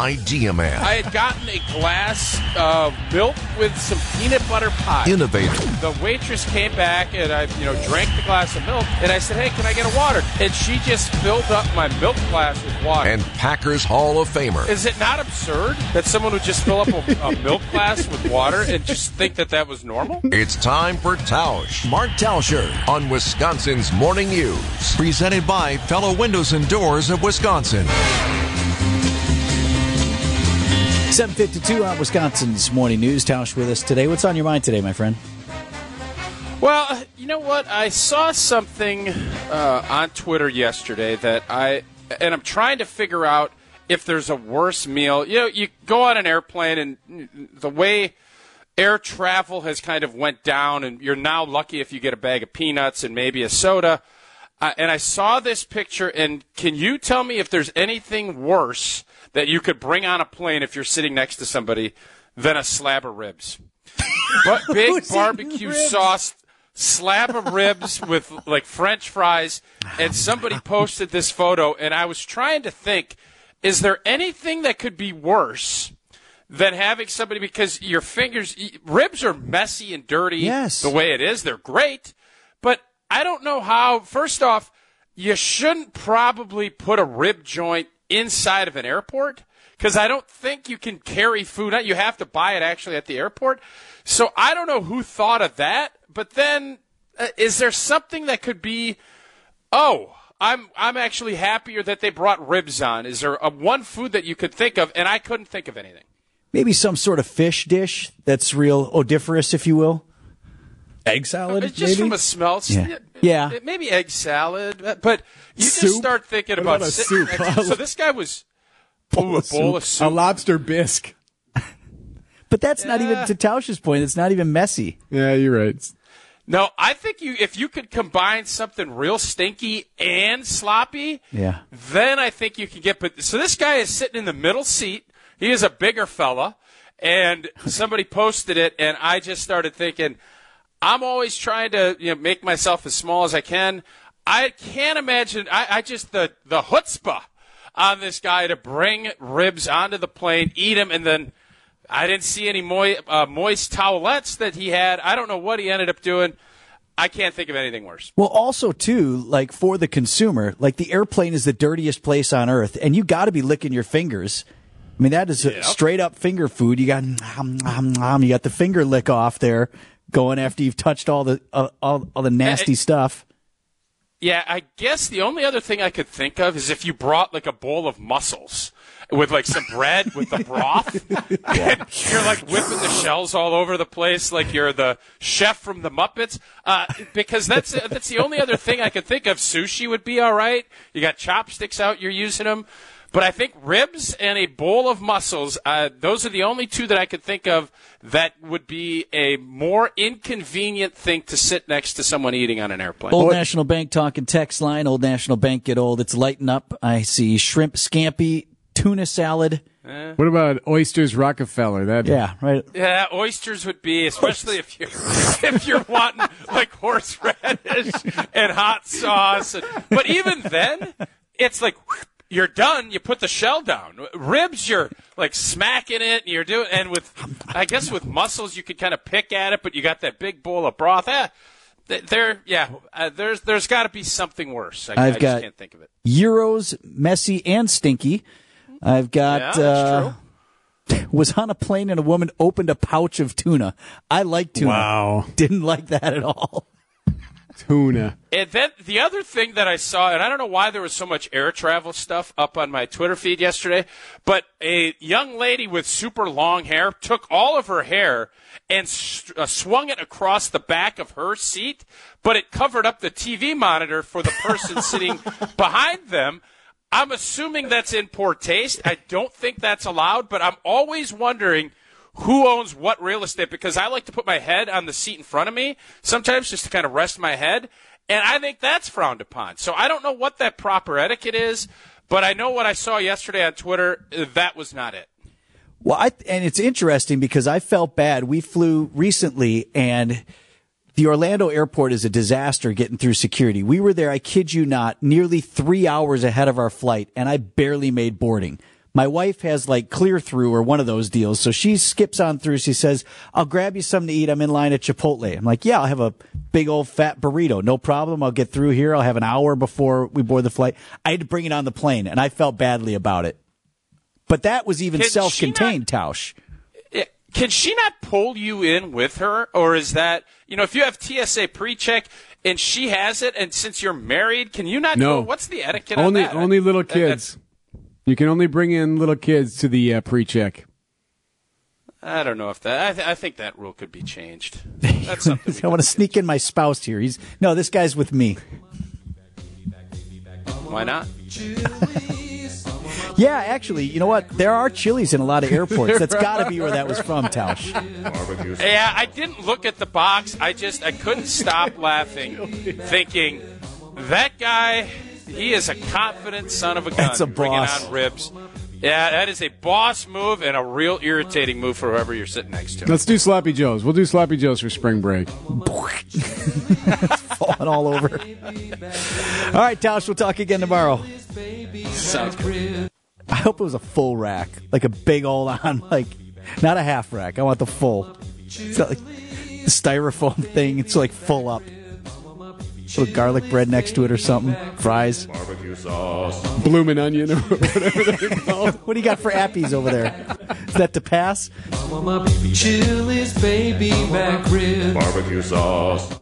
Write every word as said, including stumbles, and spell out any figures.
Idea Man. I had gotten a glass of milk with some peanut butter pie. Innovative. The waitress came back, and I, you know, drank the glass of milk, and I said, hey, can I get a water? And she just filled up my milk glass with water. And Packers Hall of Famer. Is it not absurd that someone would just fill up a, a milk glass with water and just think that that was normal? It's time for Tausch. Mark Tauscher on Wisconsin's Morning News. Presented by fellow Windows and Doors of Wisconsin. seven fifty-two on Wisconsin's Morning News. Tausch with us today. What's on your mind today, my friend? Well, you know what? I saw something uh, on Twitter yesterday that I, and I'm trying to figure out if there's a worse meal. You know, you go on an airplane, and the way air travel has kind of went down, and you're now lucky if you get a bag of peanuts and maybe a soda. Uh, and I saw this picture, and can you tell me if there's anything worse that you could bring on a plane if you're sitting next to somebody than a slab of ribs? But big barbecue sauce, slab of ribs with, like, French fries, and somebody posted this photo, and I was trying to think, is there anything that could be worse than having somebody, because your fingers, ribs are messy and dirty yes. the way it is. They're great, but I don't know how. First off, you shouldn't probably put a rib joint inside of an airport because I don't think you can carry food out. You have to buy it actually at the airport. So I don't know who thought of that. But then, uh, is there something that could be? Oh, I'm I'm actually happier that they brought ribs on. Is there a, one food that you could think of? And I couldn't think of anything. Maybe some sort of fish dish that's real odoriferous, if you will. Egg salad, it's just maybe? From a smell. Yeah. yeah. Maybe egg salad. But you soup? Just start thinking what about, about a soup. So this guy was bowl ooh, a bowl of soup. A lobster bisque. But that's yeah. not even, to Tausch's point, it's not even messy. Yeah, you're right. No, I think you if you could combine something real stinky and sloppy, yeah. then I think you could get. But so this guy is sitting in the middle seat. He is a bigger fella. And somebody posted it, and I just started thinking, I'm always trying to, you know, make myself as small as I can. I can't imagine. I, I just the the chutzpah on this guy to bring ribs onto the plane, eat them, and then I didn't see any mo- uh, moist towelettes that he had. I don't know what he ended up doing. I can't think of anything worse. Well, also, too, like for the consumer, like the airplane is the dirtiest place on earth, and you got to be licking your fingers. I mean, that is yep. straight-up finger food. You got nom, nom, nom, you got the finger lick off there. Going after you've touched all the uh, all, all the nasty yeah, it, stuff. Yeah, I guess the only other thing I could think of is if you brought like a bowl of mussels with like some bread with the broth. And you're like whipping the shells all over the place like you're the chef from the Muppets. Uh, because that's that's the only other thing I could think of. Sushi would be all right. You got chopsticks out, you're using them. But I think ribs and a bowl of mussels, uh, those are the only two that I could think of that would be a more inconvenient thing to sit next to someone eating on an airplane. Old National Bank talk and text line. Old National Bank, get old. It's lighting up. I see shrimp scampi, tuna salad. Eh. What about oysters Rockefeller? That yeah, right. Yeah, oysters would be, especially if you're if you're wanting like horseradish and hot sauce. And, but even then, it's like. You're done. You put the shell down. Ribs, you're like smacking it, and you're doing. And with, I guess, with mussels, you could kind of pick at it, but you got that big bowl of broth. Eh, there, yeah. Uh, there's, there's got to be something worse. I, I've I just got can't think of it. Euros, messy and stinky. I've got. Yeah, uh, that's true. Was on a plane and a woman opened a pouch of tuna. I like tuna. Wow. Didn't like that at all. Tuna. And then the other thing that I saw, and I don't know why there was so much air travel stuff up on my Twitter feed yesterday, but a young lady with super long hair took all of her hair and st- uh, swung it across the back of her seat, but it covered up the T V monitor for the person sitting behind them. I'm assuming that's in poor taste. I don't think that's allowed, but I'm always wondering who owns what real estate, because I like to put my head on the seat in front of me sometimes just to kind of rest my head, and I think that's frowned upon. So I don't know what that proper etiquette is, but I know what I saw yesterday on Twitter, that was not it. Well, I, and it's interesting because I felt bad. We flew recently, and the Orlando airport is a disaster getting through security. We were there, I kid you not, nearly three hours ahead of our flight, and I barely made boarding. My wife has like Clear Through or one of those deals. So she skips on through. She says, I'll grab you something to eat. I'm in line at Chipotle. I'm like, yeah, I'll have a big old fat burrito. No problem. I'll get through here. I'll have an hour before we board the flight. I had to bring it on the plane and I felt badly about it. But that was even can self-contained, not, Tausch. Can she not pull you in with her? Or is that, you know, if you have T S A pre-check and she has it, and since you're married, can you not no. go? What's the etiquette only, on that? Only little kids. That, You can only bring in little kids to the uh, pre-check. I don't know if that. I, th- I think that rule could be changed. That's something I want to sneak in my spouse here. He's no, this guy's with me. Why not? Yeah, actually, you know what? There are Chili's in a lot of airports. That's got to be where that was from, Tausch. Yeah, I didn't look at the box. I just I couldn't stop laughing, thinking that guy. He is a confident son of a gun. That's a boss. Bringing on ribs. Yeah, that is a boss move and a real irritating move for whoever you're sitting next to. Let's do Sloppy Joes. We'll do Sloppy Joes for spring break. It's falling all over. All right, Tausch, we'll talk again tomorrow. Sounds good. I hope it was a full rack, like a big old on, like not a half rack. I want the full. It's not like the styrofoam thing. It's like full up. Little garlic bread next to it or something. Fries. Barbecue sauce. Bloomin' onion or whatever they're called. What do you got for appies over there? Is that to pass? Chili's baby back ribs. Barbecue sauce.